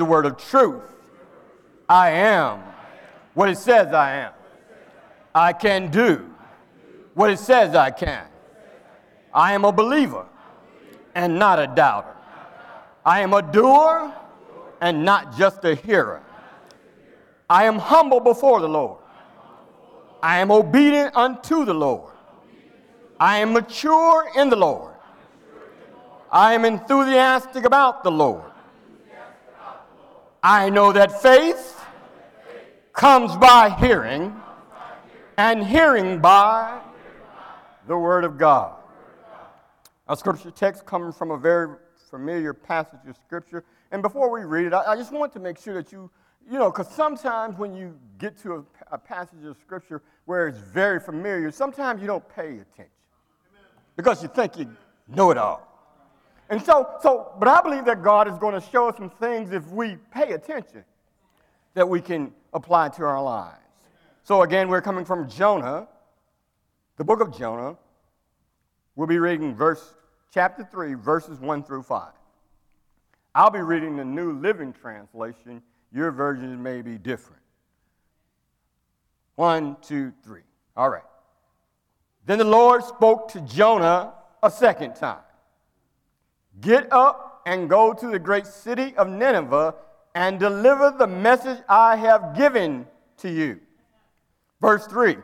the word of truth. I am what it says I am. I can do what it says I can. I am a believer and not a doubter. I am a doer and not just a hearer. I am humble before the Lord. I am obedient unto the Lord. I am mature in the Lord. I am enthusiastic about the Lord. I know that faith comes by hearing, and hearing by the Word of God. Our scripture text coming from a very familiar passage of scripture. And before we read it, I just want to make sure that you know, because sometimes when you get to a passage of scripture where it's very familiar, sometimes you don't pay attention because you think you know it all. And but I believe that God is going to show us some things if we pay attention that we can apply to our lives. So again, we're coming from Jonah, the book of Jonah. We'll be reading chapter 3, verses 1 through 5. I'll be reading the New Living Translation. Your version may be different. 1, 2, 3. All right. Then the Lord spoke to Jonah a second time. Get up and go to the great city of Nineveh and deliver the message I have given to you. Verse 3.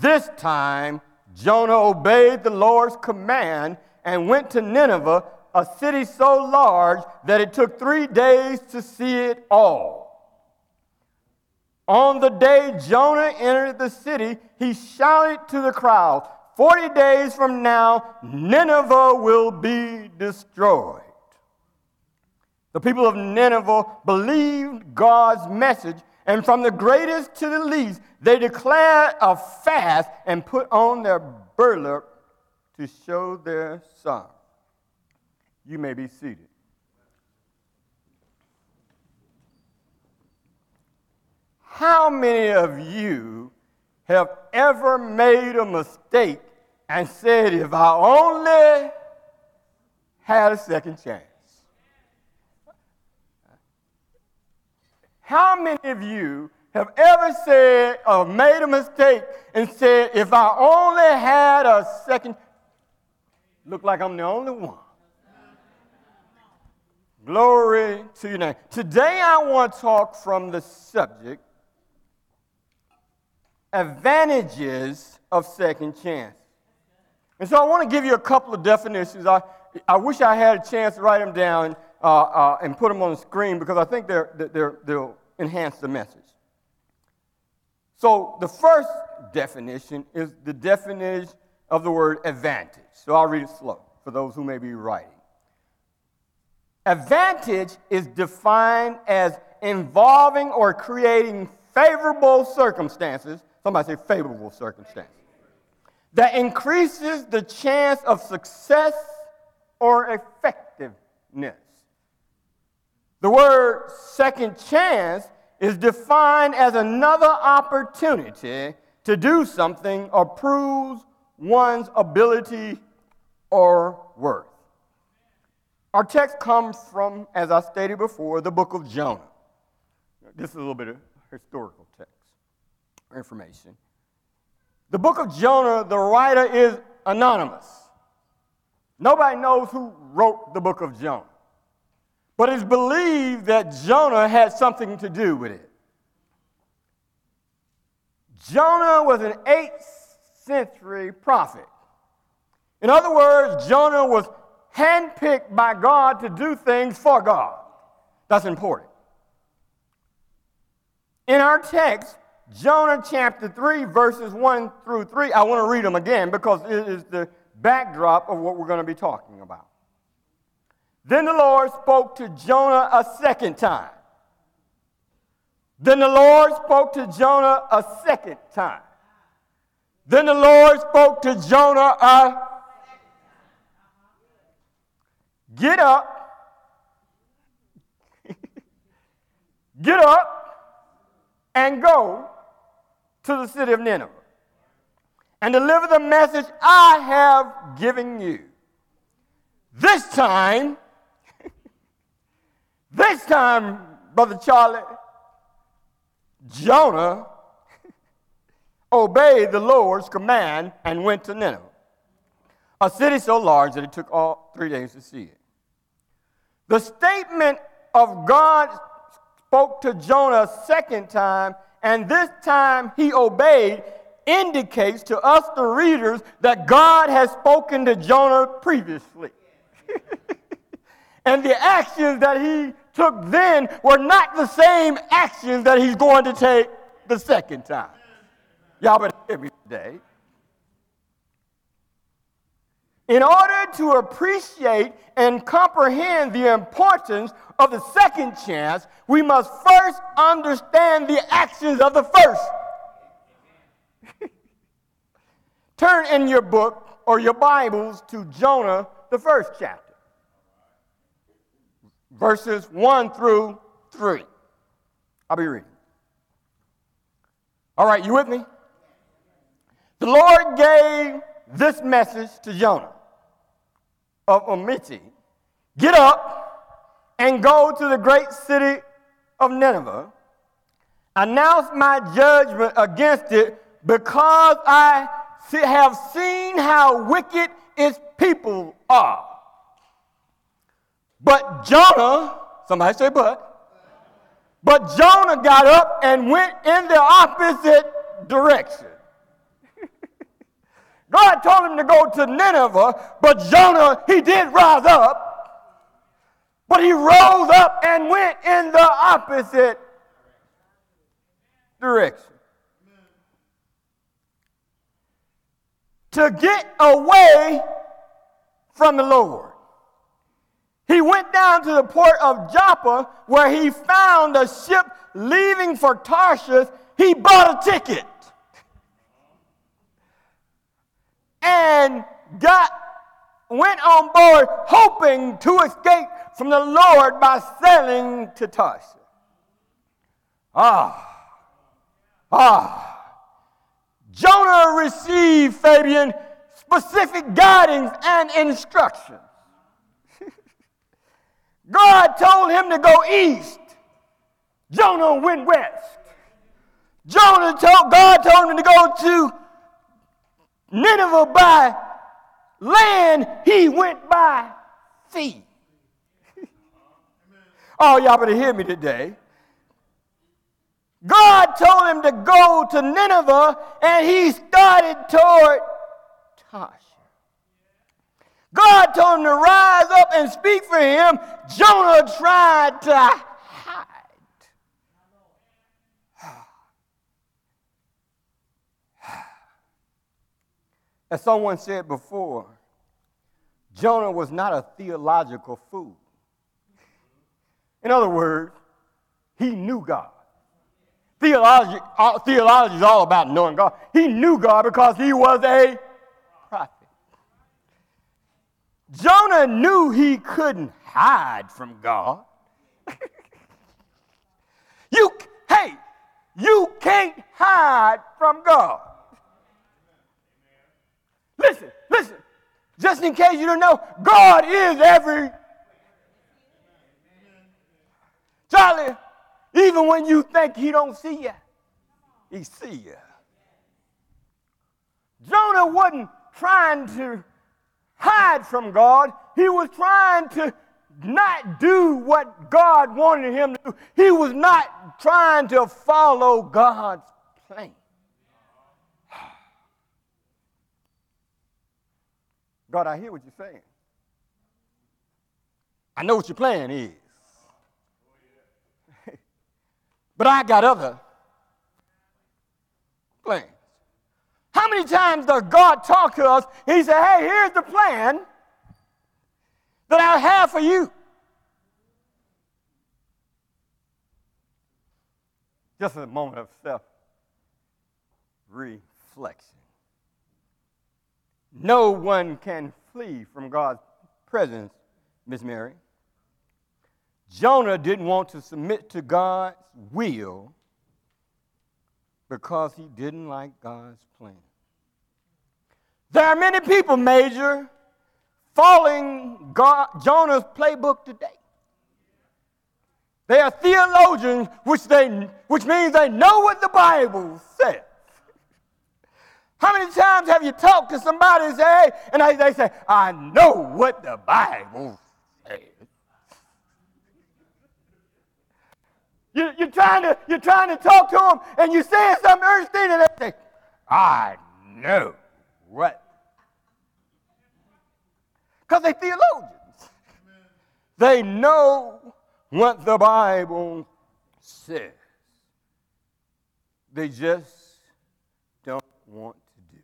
This time Jonah obeyed the Lord's command and went to Nineveh, a city so large that it took 3 days to see it all. On the day Jonah entered the city, he shouted to the crowd, 40 days from now, Nineveh will be destroyed. The people of Nineveh believed God's message, and from the greatest to the least, they declared a fast and put on their burlap to show their sorrow. You may be seated. How many of you have ever made a mistake and said, if I only had a second chance? How many of you have ever said or made a mistake and said, if I only had a second, look like I'm the only one? Glory to your name. Today I want to talk from the subject, advantages of second chance. And so I want to give you a couple of definitions. I wish I had a chance to write them down and put them on the screen because I think they'll enhance the message. So the first definition is the definition of the word advantage. So I'll read it slow for those who may be writing. Advantage is defined as involving or creating favorable circumstances, somebody say favorable circumstances, that increases the chance of success or effectiveness. The word second chance is defined as another opportunity to do something or prove one's ability or worth. Our text comes from, as I stated before, the book of Jonah. This is a little bit of historical text or information. The book of Jonah, the writer is anonymous. Nobody knows who wrote the book of Jonah. But it's believed that Jonah had something to do with it. Jonah was an 8th century prophet. In other words, Jonah was handpicked by God to do things for God. That's important. In our text, Jonah chapter 3, verses 1 through 3, I want to read them again because it is the backdrop of what we're going to be talking about. Then the Lord spoke to Jonah a second time. Then the Lord spoke to Jonah a second time. Then the Lord spoke to Jonah a Get up, get up, and go to the city of Nineveh and deliver the message I have given you. This time, Brother Charlie, Jonah obeyed the Lord's command and went to Nineveh, a city so large that it took all 3 days to see it. The statement of God spoke to Jonah a second time, and this time he obeyed, indicates to us, the readers, that God has spoken to Jonah previously. And the actions that he took then were not the same actions that he's going to take the second time. Y'all been every day. In order to appreciate and comprehend the importance of the second chance, we must first understand the actions of the first. Turn in your book or your Bibles to Jonah, the first chapter, verses 1 through 3. I'll be reading. All right, you with me? The Lord gave this message to Jonah of Ammittai: get up and go to the great city of Nineveh. Announce my judgment against it, because I have seen how wicked its people are. But Jonah, somebody say but Jonah got up and went in the opposite direction. God told him to go to Nineveh, but Jonah, he did rise up, but he rose up and went in the opposite direction. To get away from the Lord, he went down to the port of Joppa, where he found a ship leaving for Tarshish. He bought a ticket and went on board, hoping to escape from the Lord by sailing to Tarshish. Jonah received, Fabian, specific guidance and instruction. God told him to go east. Jonah went west. God told him to go to Nineveh by land. He went by sea. Oh, y'all better hear me today. God told him to go to Nineveh, and he started toward Tarshish. God told him to rise up and speak for him. Jonah tried to hide. As someone said before, Jonah was not a theological fool. In other words, he knew God. Theology is all about knowing God. He knew God because he was a prophet. Jonah knew he couldn't hide from God. You can't hide from God. Listen. Just in case you don't know, God is every. Charlie, even when you think he don't see you, he see you. Jonah wasn't trying to hide from God. He was trying to not do what God wanted him to do. He was not trying to follow God's plan. God, I hear what you're saying. I know what your plan is. But I got other plans. How many times does God talk to us? He said, hey, here's the plan that I have for you. Just a moment of self-reflection. No one can flee from God's presence, Miss Mary. Jonah didn't want to submit to God's will because he didn't like God's plan. There are many people, Major, following Jonah's playbook today. They are theologians, which means they know what the Bible says. How many times have you talked to somebody and say, they say, I know what the Bible says. You're trying to talk to them, and you're saying something earnest, and they say, I know what. Because they're theologians. Amen. They know what the Bible says. They just don't want to do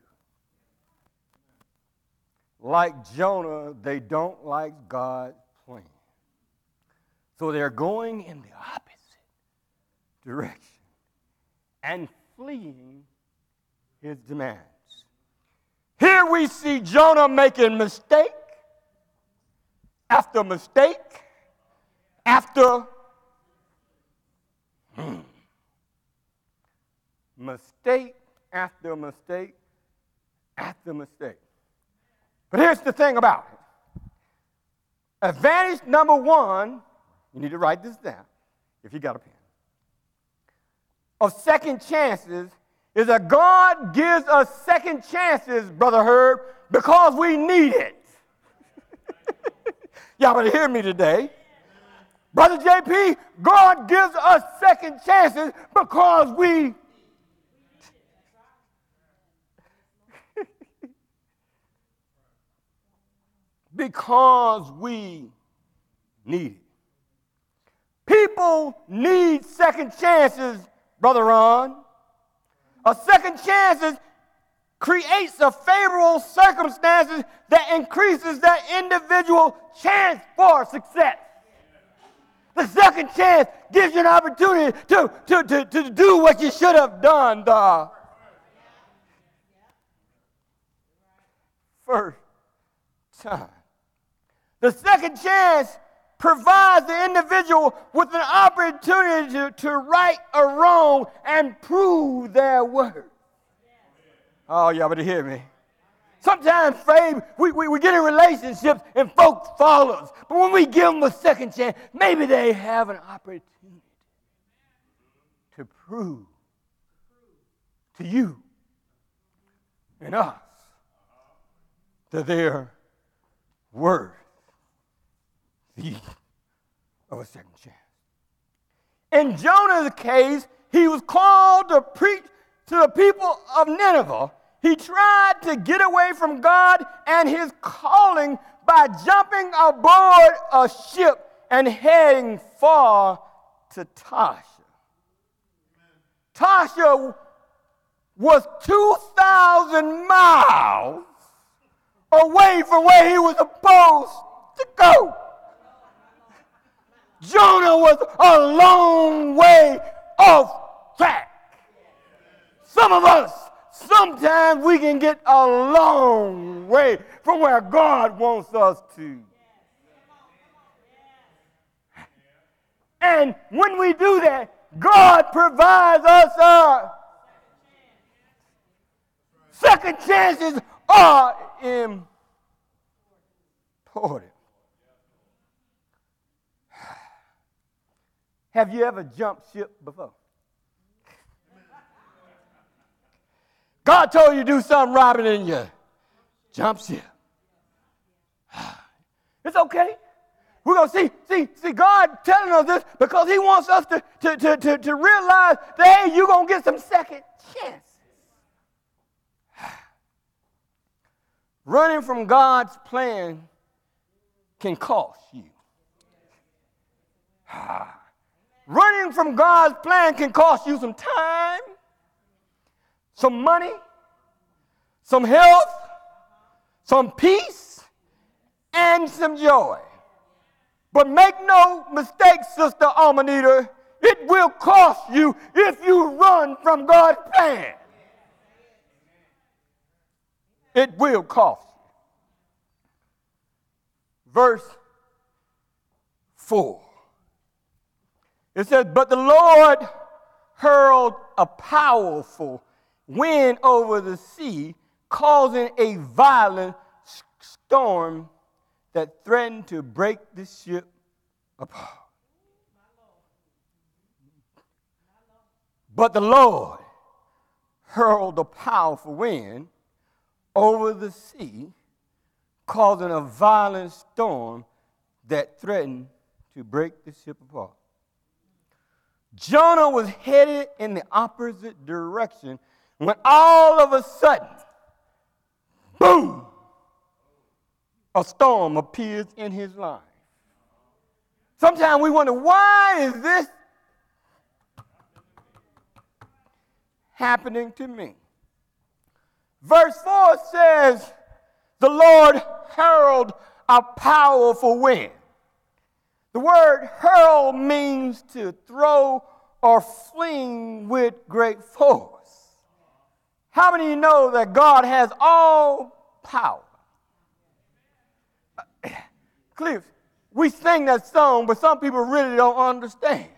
it. Like Jonah, they don't like God's plan. So they're going in the opposite direction and fleeing his demands. Here we see Jonah making mistake after mistake after mistake after mistake after mistake. But here's the thing about it. Advantage number one, you need to write this down if you got a pen, of second chances is that God gives us second chances, Brother Herb, because we need it. Y'all better hear me today. Brother JP, God gives us second chances because we... because we need it. People need second chances, Brother Ron. A second chance creates a favorable circumstances that increases that individual chance for success. The second chance gives you an opportunity to do what you should have done the first time. The second chance provides the individual with an opportunity to right a wrong and prove their worth. Oh, y'all better hear me. Sometimes, Fabe, we get in relationships and folks follow us. But when we give them a second chance, maybe they have an opportunity to prove to you and us that they're worth of a second chance. In Jonah's case, he was called to preach to the people of Nineveh. He tried to get away from God and his calling by jumping aboard a ship and heading far to Tarshish. Tarshish was 2,000 miles away from where he was supposed to go. Jonah was a long way off track. Some of us, sometimes we can get a long way from where God wants us to. And when we do that, God provides us a second chances are important. Have you ever jumped ship before? God told you to do something, Robin, and you jump ship. It's okay. We're going to see God telling us this because he wants us to realize that, hey, you're going to get some second chances. Running from God's plan can cost you. Running from God's plan can cost you some time, some money, some health, some peace, and some joy. But make no mistake, Sister Almanita, it will cost you if you run from God's plan. It will cost you. Verse 4. It says, but the Lord hurled a powerful wind over the sea, causing a violent storm that threatened to break the ship apart. But the Lord hurled a powerful wind over the sea, causing a violent storm that threatened to break the ship apart. Jonah was headed in the opposite direction when all of a sudden, boom, a storm appears in his life. Sometimes we wonder, why is this happening to me? Verse 4 says, the Lord hurled a powerful wind. The word hurl means to throw or fling with great force. How many of you know that God has all power? Cliff, we sing that song, but some people really don't understand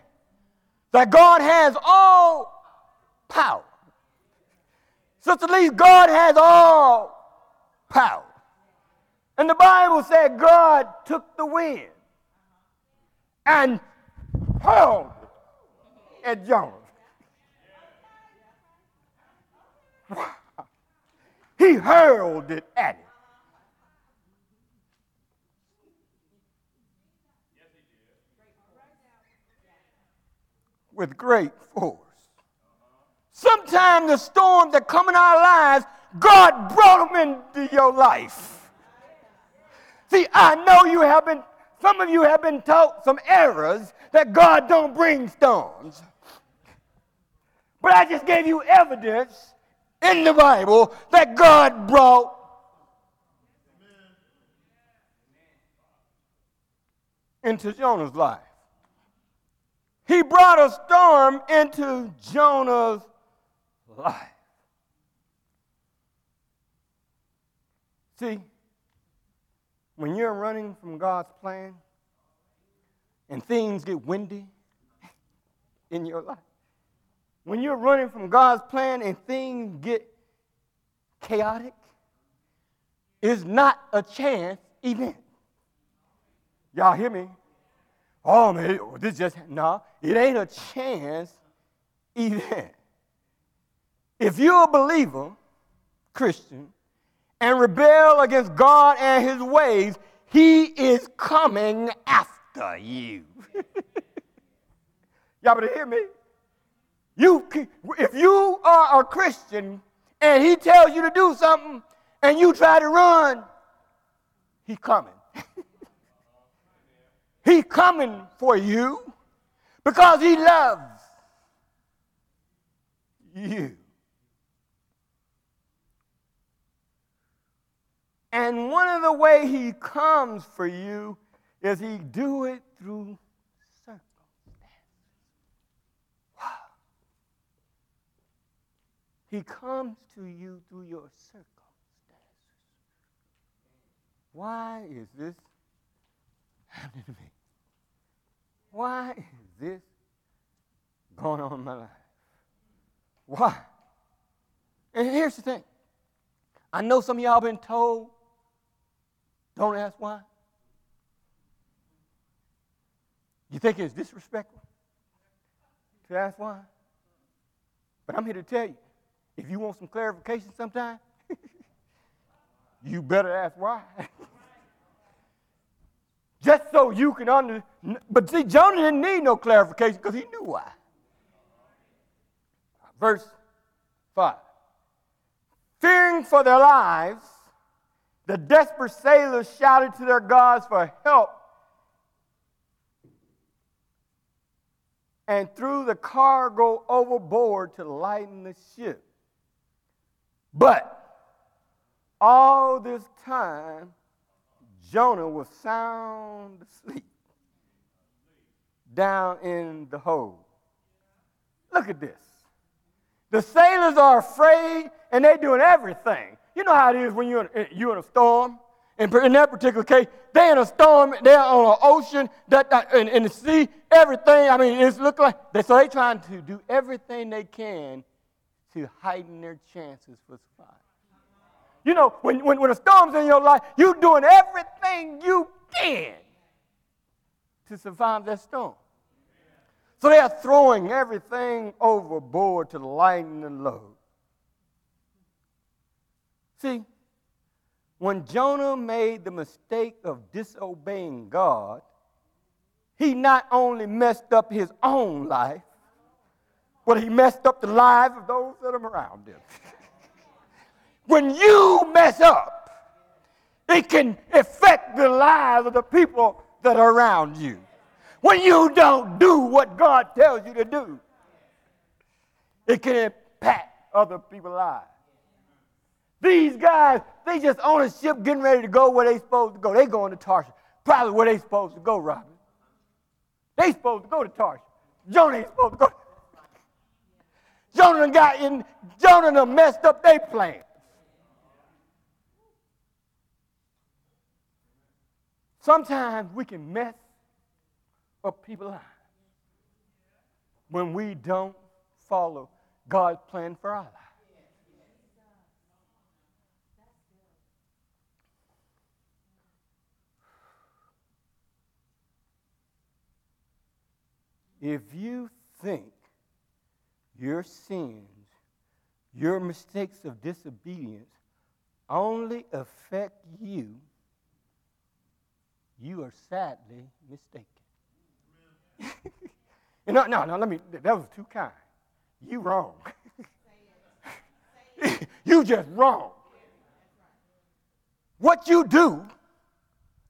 that God has all power. Sister Lee, God has all power. And the Bible said God took the wind and hurled it at Jonah. Wow. He hurled it at him. With great force. Sometimes the storms that come in our lives, God brought them into your life. See, I know you have been, some of you have been taught some errors that God don't bring storms. But I just gave you evidence in the Bible that God brought into Jonah's life. He brought a storm into Jonah's life. See, when you're running from God's plan and things get windy in your life, when you're running from God's plan and things get chaotic, it's not a chance event. Y'all hear me? Oh, man, this just, no, it ain't a chance event. If you're a believer, Christian, and rebel against God and his ways, he is coming after you. Y'all better hear me? If you are a Christian and he tells you to do something and you try to run, he's coming. He's coming for you because he loves you. And one of the ways he comes for you is he do it through He comes to you through your circumstances. Why is this happening to me? Why is this going on in my life? Why? And here's the thing. I know some of y'all been told, don't ask why. You think it's disrespectful to ask why? But I'm here to tell you, if you want some clarification sometime, you better ask why. Just so you can understand. But see, Jonah didn't need no clarification because he knew why. Verse 5. Fearing for their lives, the desperate sailors shouted to their gods for help and threw the cargo overboard to lighten the ship. But all this time, Jonah was sound asleep down in the hold. Look at this. The sailors are afraid, and they're doing everything. You know how it is when you're in a storm. In that particular case, they're in a storm, they're on an ocean, in the sea, everything. I mean, it's look like, so they're trying to do everything they can to heighten their chances for survival. You know, when a storm's in your life, you're doing everything you can to survive that storm. So they are throwing everything overboard to lighten the load. See, when Jonah made the mistake of disobeying God, he not only messed up his own life, but he messed up the lives of those that are around him. When you mess up, it can affect the lives of the people that are around you. When you don't do what God tells you to do, it can impact other people's lives. These guys, they just on a ship getting ready to go where they supposed to go. They going to Tarshish, probably where they supposed to go, Robin. They supposed to go to Tarshish. Jonah ain't supposed to go. Jonah messed up their plan. Sometimes we can mess up people's lives when we don't follow God's plan for our lives. If you think your sins, your mistakes of disobedience only affect you, you are sadly mistaken. No, that was too kind. You wrong. You just wrong. What you do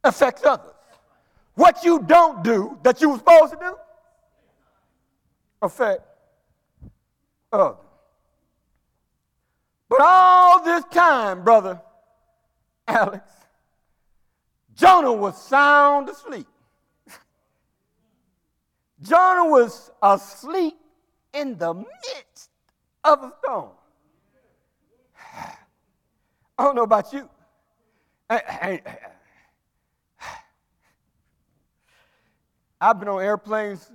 affects others. What you don't do that you were supposed to do affect others. But all this time, brother Alex, Jonah was sound asleep. Jonah was asleep in the midst of a storm. I don't know about you. I've been on airplanes,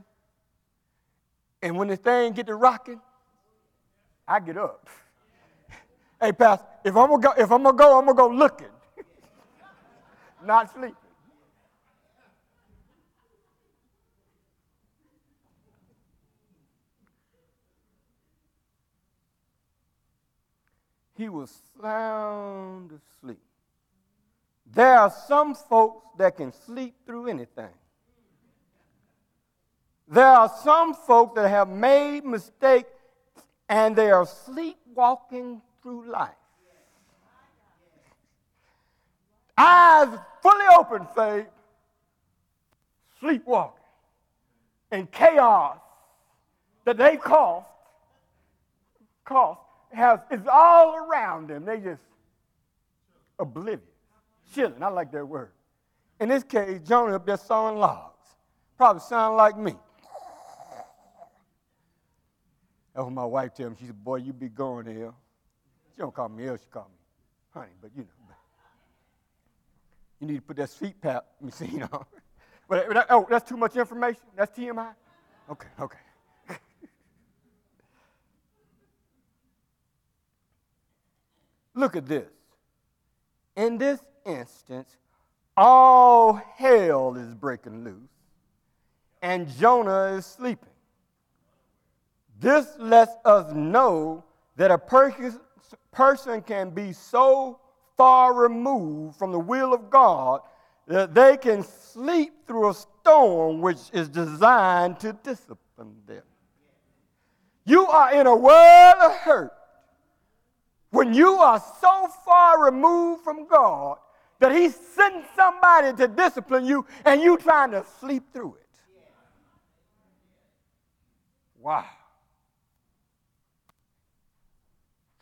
and when the thing get to rocking, I get up. Hey, Pastor, if I'm gonna go looking, not sleeping. He was sound asleep. There are some folks that can sleep through anything. There are some folks that have made mistakes and they are sleepwalking through life. Eyes fully open, say, sleepwalking. And chaos that they caused it's all around them. They just oblivious, chilling. I like that word. In this case, Jonah up there sawing logs. Probably sound like me. That's what my wife tell me. She said, boy, you be going to hell. She don't call me hell, she call me honey, but you know. You need to put that sweet pap machine on. But that's too much information? That's TMI? Okay. Look at this. In this instance, all hell is breaking loose, and Jonah is sleeping. This lets us know that a person can be so far removed from the will of God that they can sleep through a storm which is designed to discipline them. You are in a world of hurt when you are so far removed from God that he's sending somebody to discipline you and you trying to sleep through it. Wow.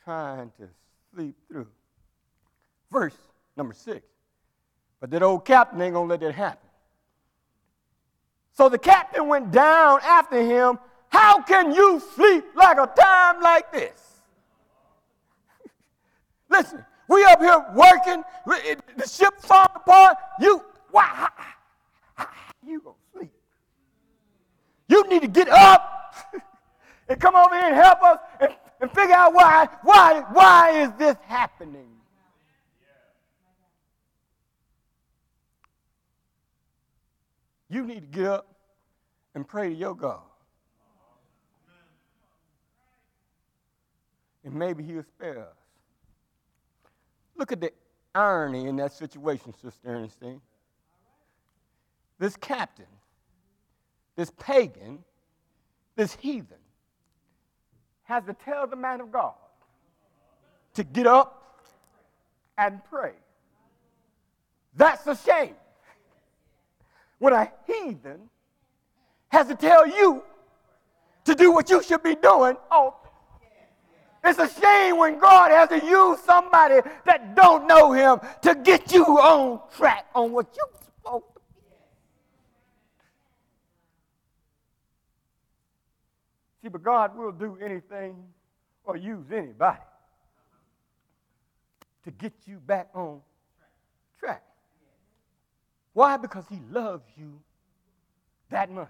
Trying to sleep through. Verse number 6. But that old captain ain't going to let that happen. So the captain went down after him. How can you sleep like a time like this? Listen, we up here working, the ship falling apart, you gonna sleep. You need to get up and come over here and help us and figure out why is this happening? You need to get up and pray to your God. and maybe he'll spare us. Look at the irony in that situation, Sister Ernestine. This captain, this pagan, this heathen, has to tell the man of God to get up and pray. That's a shame. When a heathen has to tell you to do what you should be doing, oh, it's a shame when God has to use somebody that don't know him to get you on track on what you spoke. See, but God will do anything or use anybody to get you back on track. Why? Because he loves you that much.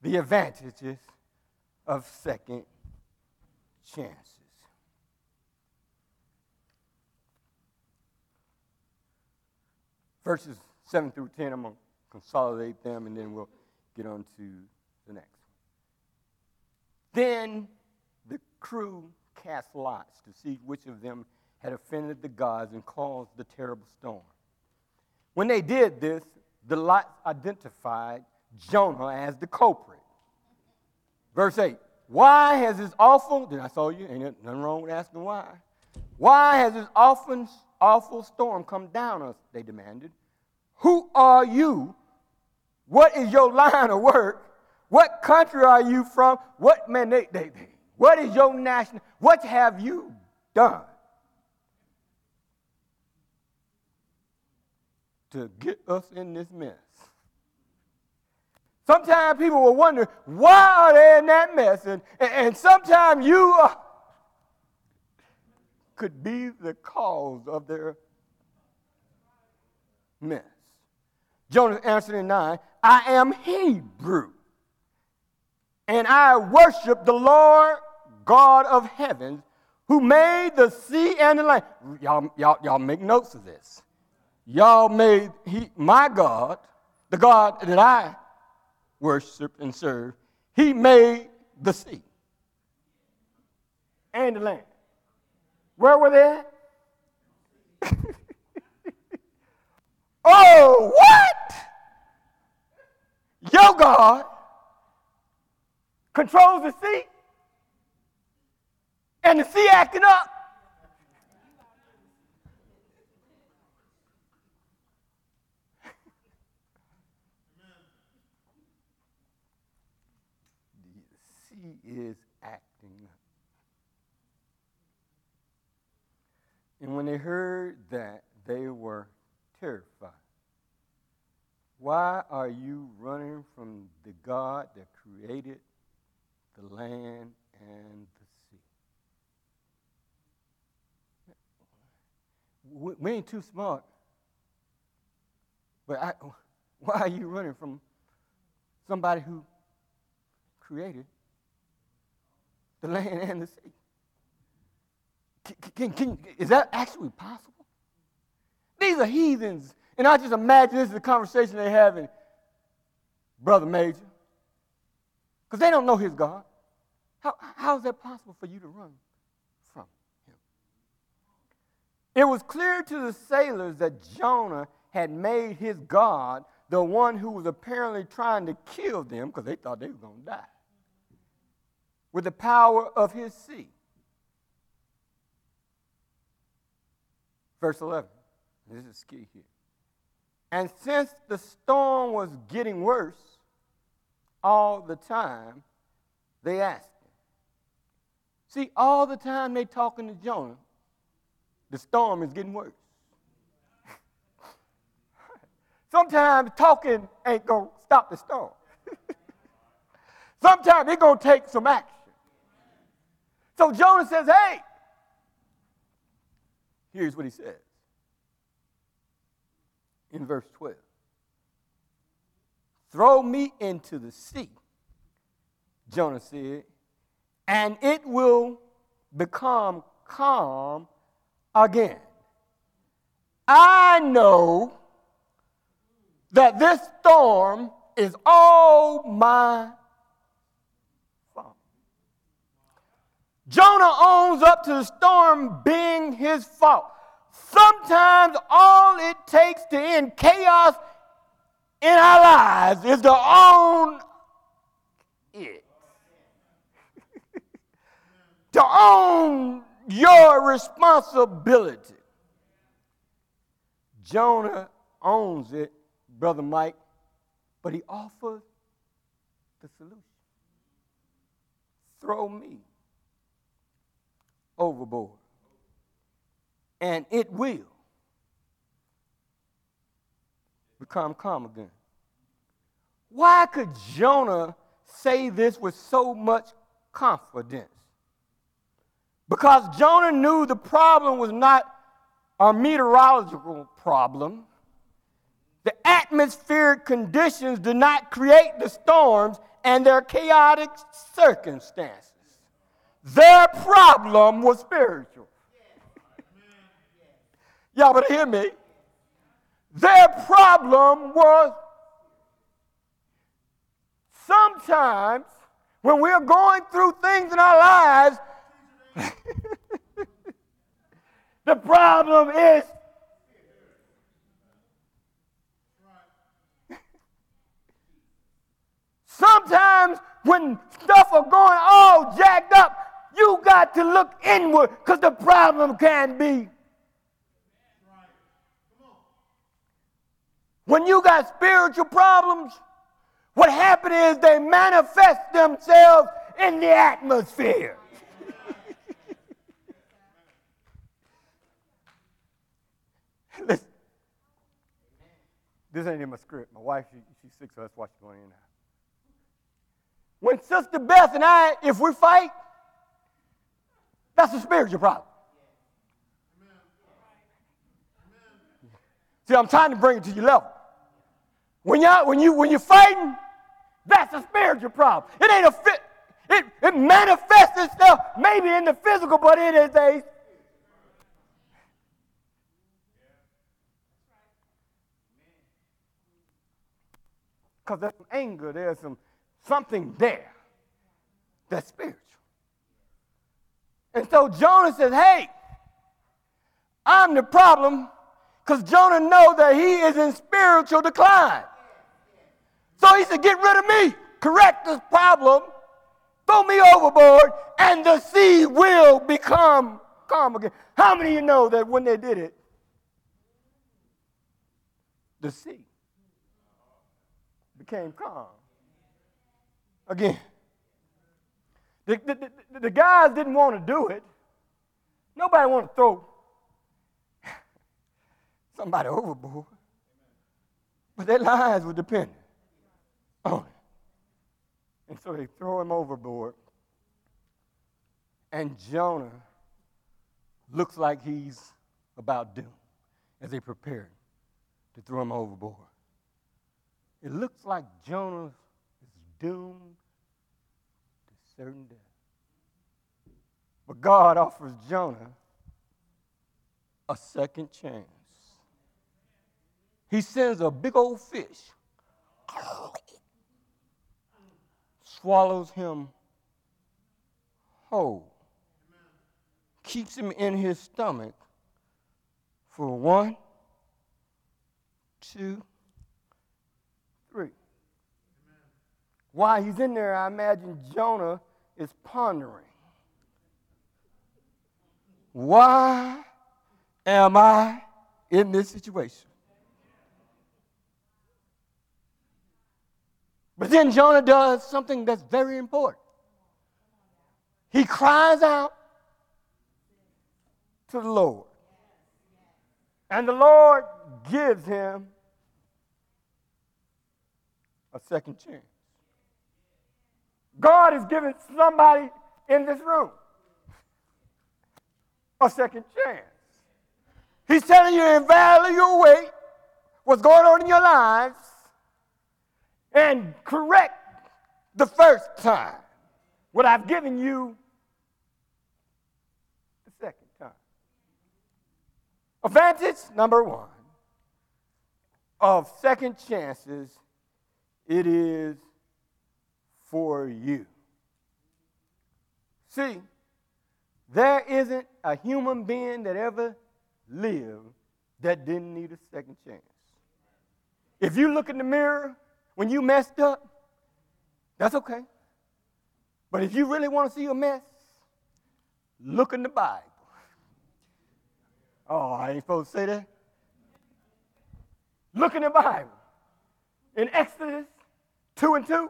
The advantages of second chances. Verses 7 through 10, I'm going to consolidate them and then we'll get on to the next. Then the crew cast lots to see which of them had offended the gods and caused the terrible storm. When they did this, the lots identified Jonah as the culprit. Verse 8, why has this awful, did I saw you? Ain't nothing wrong with asking why. Why has this awful storm come down on us, they demanded. Who are you? What is your line of work? What country are you from? What man? What is your national? What have you done to get us in this mess? Sometimes people will wonder, why are they in that mess? And sometimes you could be the cause of their mess. Jonah answered in 9, I am Hebrew, and I worship the Lord God of heaven, who made the sea and the land. Y'all make notes of this. Y'all made my God, the God that I worship and serve, he made the sea and the land. Where were they at? Oh, what? Your God controls the sea, and the sea acting up. The sea is acting up. And when they heard that, they were terrified. Why are you running from the God that created the land and the sea? We ain't too smart. But why are you running from somebody who created the land and the sea? Is that actually possible? These are heathens. And I just imagine this is the conversation they're having, Brother Major. Because they don't know his God. How is that possible for you to run from him? It was clear to the sailors that Jonah had made his God the one who was apparently trying to kill them, because they thought they were going to die, with the power of his sea. Verse 11. This is key here. And since the storm was getting worse all the time, they asked him. See, all the time they talking to Jonah, the storm is getting worse. Sometimes talking ain't going to stop the storm. Sometimes it's going to take some action. So Jonah says, hey, here's what he says in verse 12. Throw me into the sea, Jonah said, and it will become calm again. I know that this storm is all my fault. Jonah Jonah owns up to the storm being his fault. Sometimes all it takes to end chaos in our lives is to own it. To own your responsibility. Jonah owns it, Brother Mike, but he offers the solution. Throw me overboard, and it will become calm again. Why could Jonah say this with so much confidence? Because Jonah knew the problem was not a meteorological problem. The atmospheric conditions did not create the storms and their chaotic circumstances. Their problem was spiritual. Y'all better hear me. Their problem was, sometimes when we're going through things in our lives, the problem is sometimes when stuff are going all jacked up, you got to look inward because the problem can be. When you got spiritual problems, what happens is they manifest themselves in the atmosphere. Listen, this ain't in my script. My wife, she's sick, so that's why she's going in now. When Sister Beth and I, if we fight, that's a spiritual problem. See, I'm trying to bring it to your level. When you're fighting, that's a spiritual problem. It ain't a fit. It manifests itself maybe in the physical, but it is a. Because there's some anger, there's something there that's spiritual. And so Jonah says, hey, I'm the problem, because Jonah knows that he is in spiritual decline. So he said, get rid of me, correct this problem, throw me overboard, and the sea will become calm again. How many of you know that when they did it, the sea became calm? Again, the guys didn't want to do it. Nobody wanted to throw somebody overboard. But their lives were dependent on it. And so they throw him overboard. And Jonah looks like he's about doomed as they prepare to throw him overboard. It looks like Jonah doomed to certain death. But God offers Jonah a second chance. He sends a big old fish, swallows him whole, keeps him in his stomach for 1, 2, 3. While he's in there, I imagine Jonah is pondering. Why am I in this situation? But then Jonah does something that's very important. He cries out to the Lord. And the Lord gives him a second chance. God has given somebody in this room a second chance. He's telling you to evaluate what's going on in your lives and correct the first time what I've given you the second time. Advantage number 1 of second chances, it is for you. See, There isn't a human being that ever lived that didn't need a second chance. If you look in the mirror when you messed up, that's okay. But if you really want to see a mess, look in the Bible. Oh, I ain't supposed to say that. Look in the Bible. In Exodus 2:2,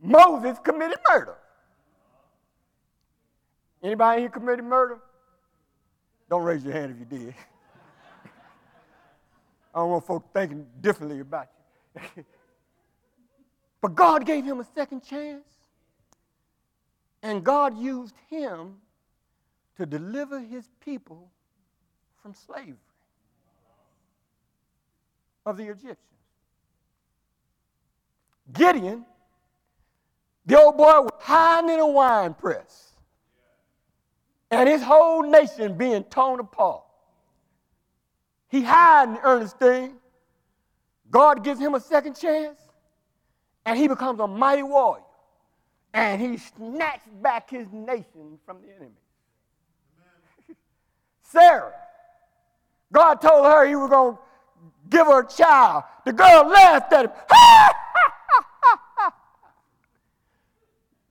Moses committed murder. Anybody here committed murder? Don't raise your hand if you did. I don't want folks thinking differently about you. But God gave him a second chance, and God used him to deliver his people from slavery of the Egyptians. Gideon, the old boy, was hiding in a wine press, and his whole nation being torn apart. He hiding, Ernestine. God gives him a second chance, and he becomes a mighty warrior, and he snatched back his nation from the enemy. Sarah, God told her he was going to give her a child. The girl laughed at him.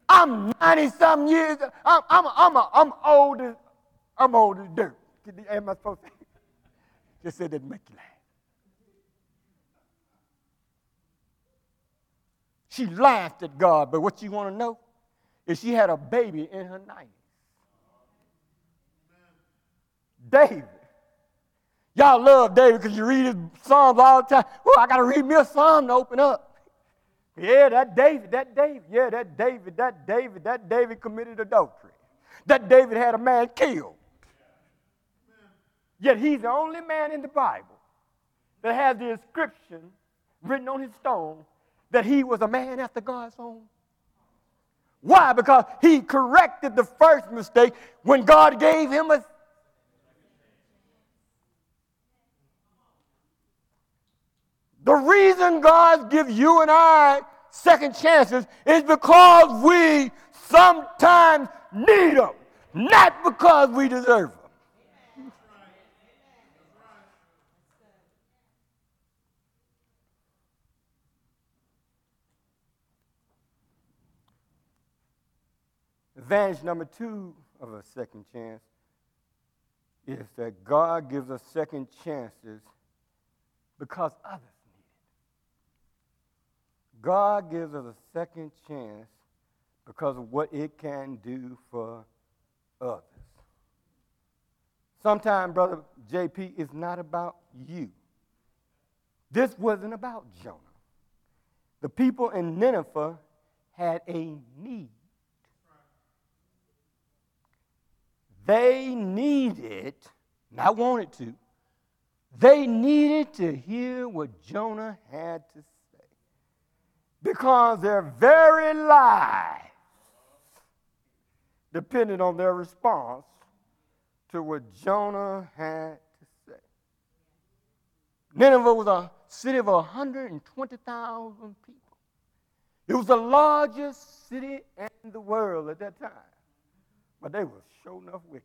I'm 90-something years old. I'm old as dirt. Am I supposed to? Just said that to make you laugh. She laughed at God, but what you want to know is she had a baby in her 90s. David. Y'all love David because you read his Psalms all the time. Well, I got to read me a Psalm to open up. Yeah, that David committed adultery. That David had a man killed. Yet he's the only man in the Bible that has the inscription written on his stone that he was a man after God's own. Why? Because he corrected the first mistake when God gave him a... The reason God gives you and I second chances is because we sometimes need them, not because we deserve them. Advantage number two of a second chance is that God gives us second chances because others need it. God gives us a second chance because of what it can do for others. Sometimes, Brother JP, it's not about you. This wasn't about Jonah. The people in Nineveh had a need. They needed, not wanted to, they needed to hear what Jonah had to say because their very lives depended on their response to what Jonah had to say. Nineveh was a city of 120,000 people. It was the largest city in the world at that time. But they were sure enough wicked.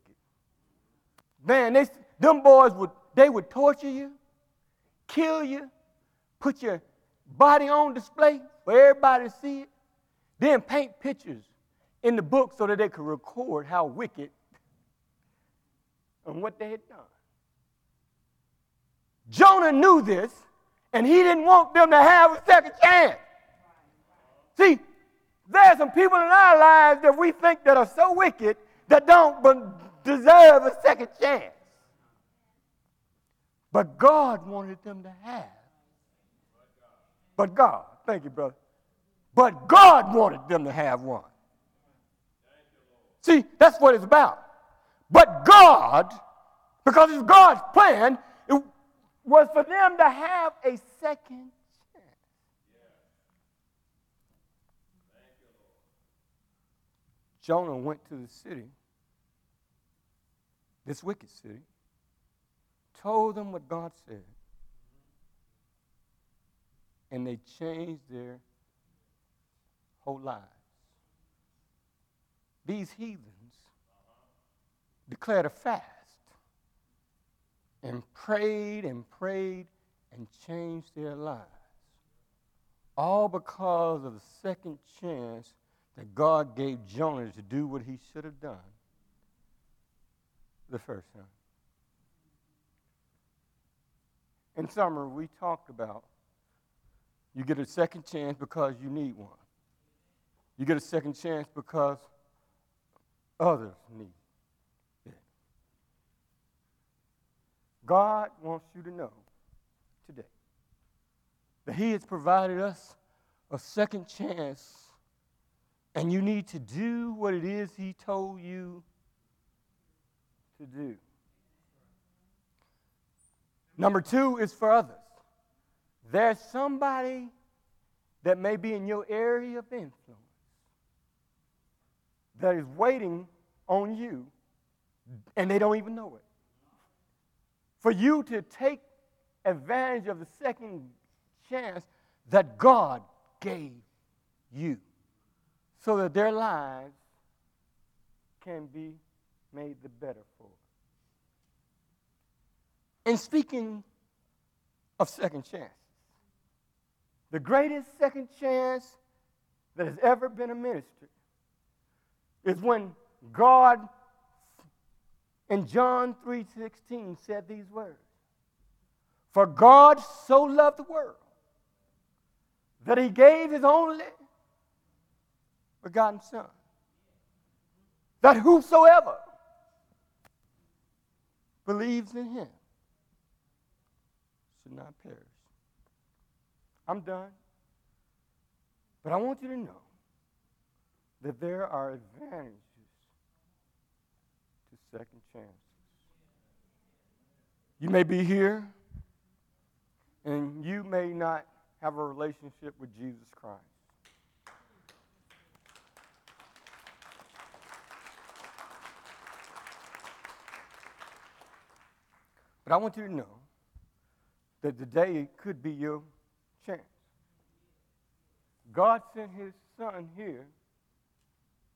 Man, them boys would torture you, kill you, put your body on display for everybody to see it, then paint pictures in the book so that they could record how wicked and what they had done. Jonah knew this, and he didn't want them to have a second chance. See, there's some people in our lives that we think that are so wicked that don't deserve a second chance. But God wanted them to have. But God, thank you, brother. But God wanted them to have one. See, that's what it's about. But God, because it's God's plan, it was for them to have a second chance. Jonah went to the city, this wicked city, told them what God said, and they changed their whole lives. These heathens declared a fast and prayed and changed their lives, all because of the second chance that God gave Jonah to do what he should have done the first time. In summer, we talked about you get a second chance because you need one. You get a second chance because others need it. God wants you to know today that he has provided us a second chance, and you need to do what it is he told you to do. Number two is for others. There's somebody that may be in your area of influence that is waiting on you, and they don't even know it. For you to take advantage of the second chance that God gave you so that their lives can be made the better for. And speaking of second chances, the greatest second chance that has ever been administered is when God, in John 3:16, said these words, "For God so loved the world that he gave his only begotten Son, that whosoever believes in him should not perish." I'm done. But I want you to know that there are advantages to second chances. You may be here, and you may not have a relationship with Jesus Christ. But I want you to know that today could be your chance. God sent his Son here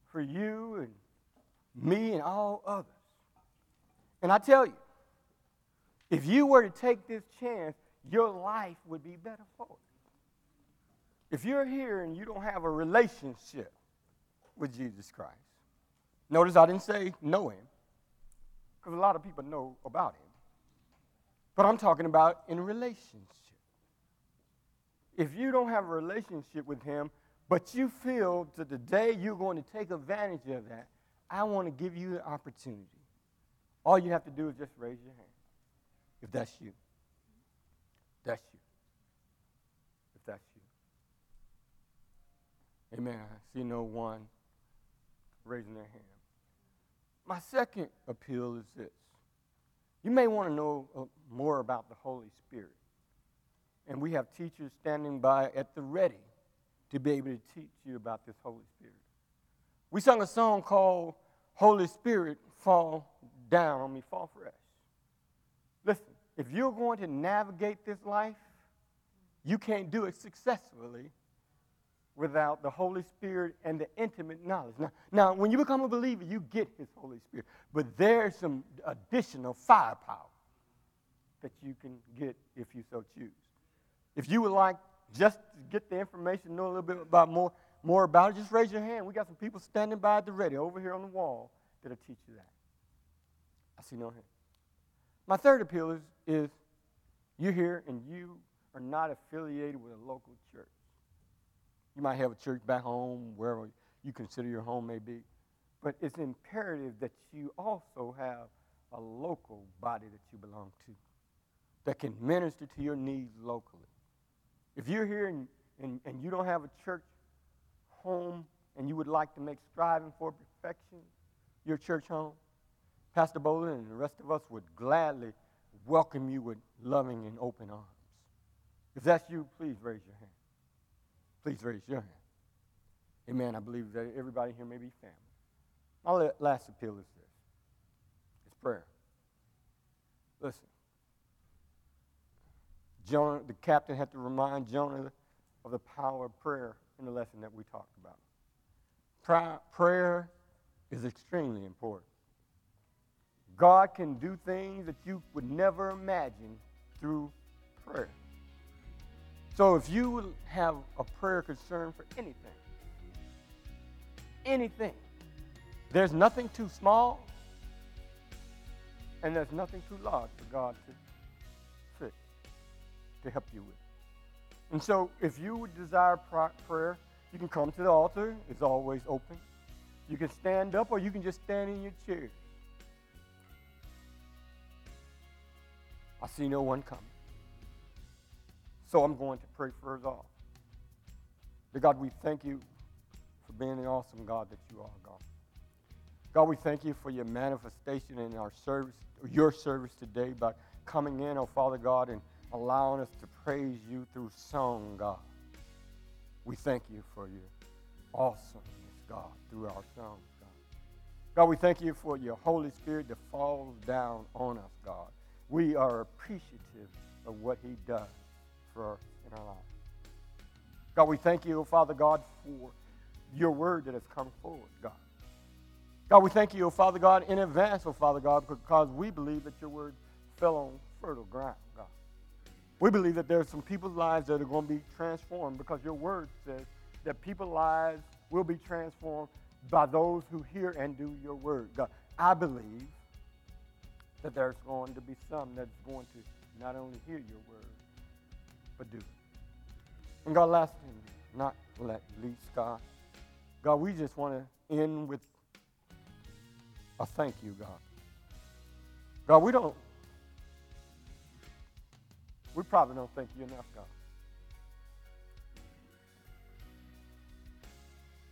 for you and me and all others. And I tell you, if you were to take this chance, your life would be better for it. If you're here and you don't have a relationship with Jesus Christ, notice I didn't say know him, because a lot of people know about him. But I'm talking about in relationship. If you don't have a relationship with him, but you feel that today you're going to take advantage of that, I want to give you the opportunity. All you have to do is just raise your hand. If that's you. That's you. If that's you. Amen. I see no one raising their hand. My second appeal is this. You may want to know more about the Holy Spirit. And we have teachers standing by at the ready to be able to teach you about this Holy Spirit. We sung a song called "Holy Spirit, Fall Down on Me, Fall Fresh." Listen, if you're going to navigate this life, you can't do it successfully without the Holy Spirit and the intimate knowledge. Now, when you become a believer, you get his Holy Spirit. But there's some additional firepower that you can get if you so choose. If you would like just to get the information, know a little bit about more about it, just raise your hand. We got some people standing by at the ready over here on the wall that'll teach you that. I see no hand. My third appeal is you're here and you are not affiliated with a local church. You might have a church back home, wherever you consider your home may be. But it's imperative that you also have a local body that you belong to that can minister to your needs locally. If you're here and you don't have a church home and you would like to make striving for perfection your church home, Pastor Bowler and the rest of us would gladly welcome you with loving and open arms. If that's you, please raise your hand. Please raise your hand. Amen. I believe that everybody here may be family. My last appeal is this. It's prayer. Listen. Jonah, the captain had to remind Jonah of the power of prayer in the lesson that we talked about. Prayer is extremely important. God can do things that you would never imagine through prayer. So if you have a prayer concern for anything, there's nothing too small and there's nothing too large for God to fix, to help you with. And so if you would desire prayer, you can come to the altar. It's always open. You can stand up or you can just stand in your chair. I see no one coming. So I'm going to pray for us all. Dear God, we thank you for being an awesome God that you are, God. God, we thank you for your manifestation in our service, your service today by coming in, oh Father God, and allowing us to praise you through song, God. We thank you for your awesomeness, God, through our songs, God. God, we thank you for your Holy Spirit that falls down on us, God. We are appreciative of what he does for us in our life. God, we thank you, oh Father God, for your word that has come forward, God. God, we thank you, oh Father God, in advance, oh Father God, because we believe that your word fell on fertile ground, God. We believe that there are some people's lives that are going to be transformed because your word says that people's lives will be transformed by those who hear and do your word, God. I believe that there's going to be some that's going to not only hear your word, but do it. And God, last thing, not least, God. God, we just want to end with a thank you, God. God, we probably don't thank you enough, God.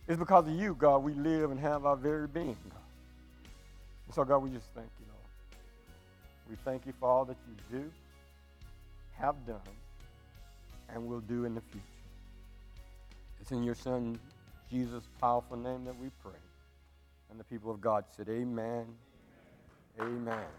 It's because of you, God, we live and have our very being, God. And so, God, we just thank you, Lord. We thank you for all that you do, have done, and will do in the future. It's in your Son, Jesus' powerful name that we pray. And the people of God said, amen, amen.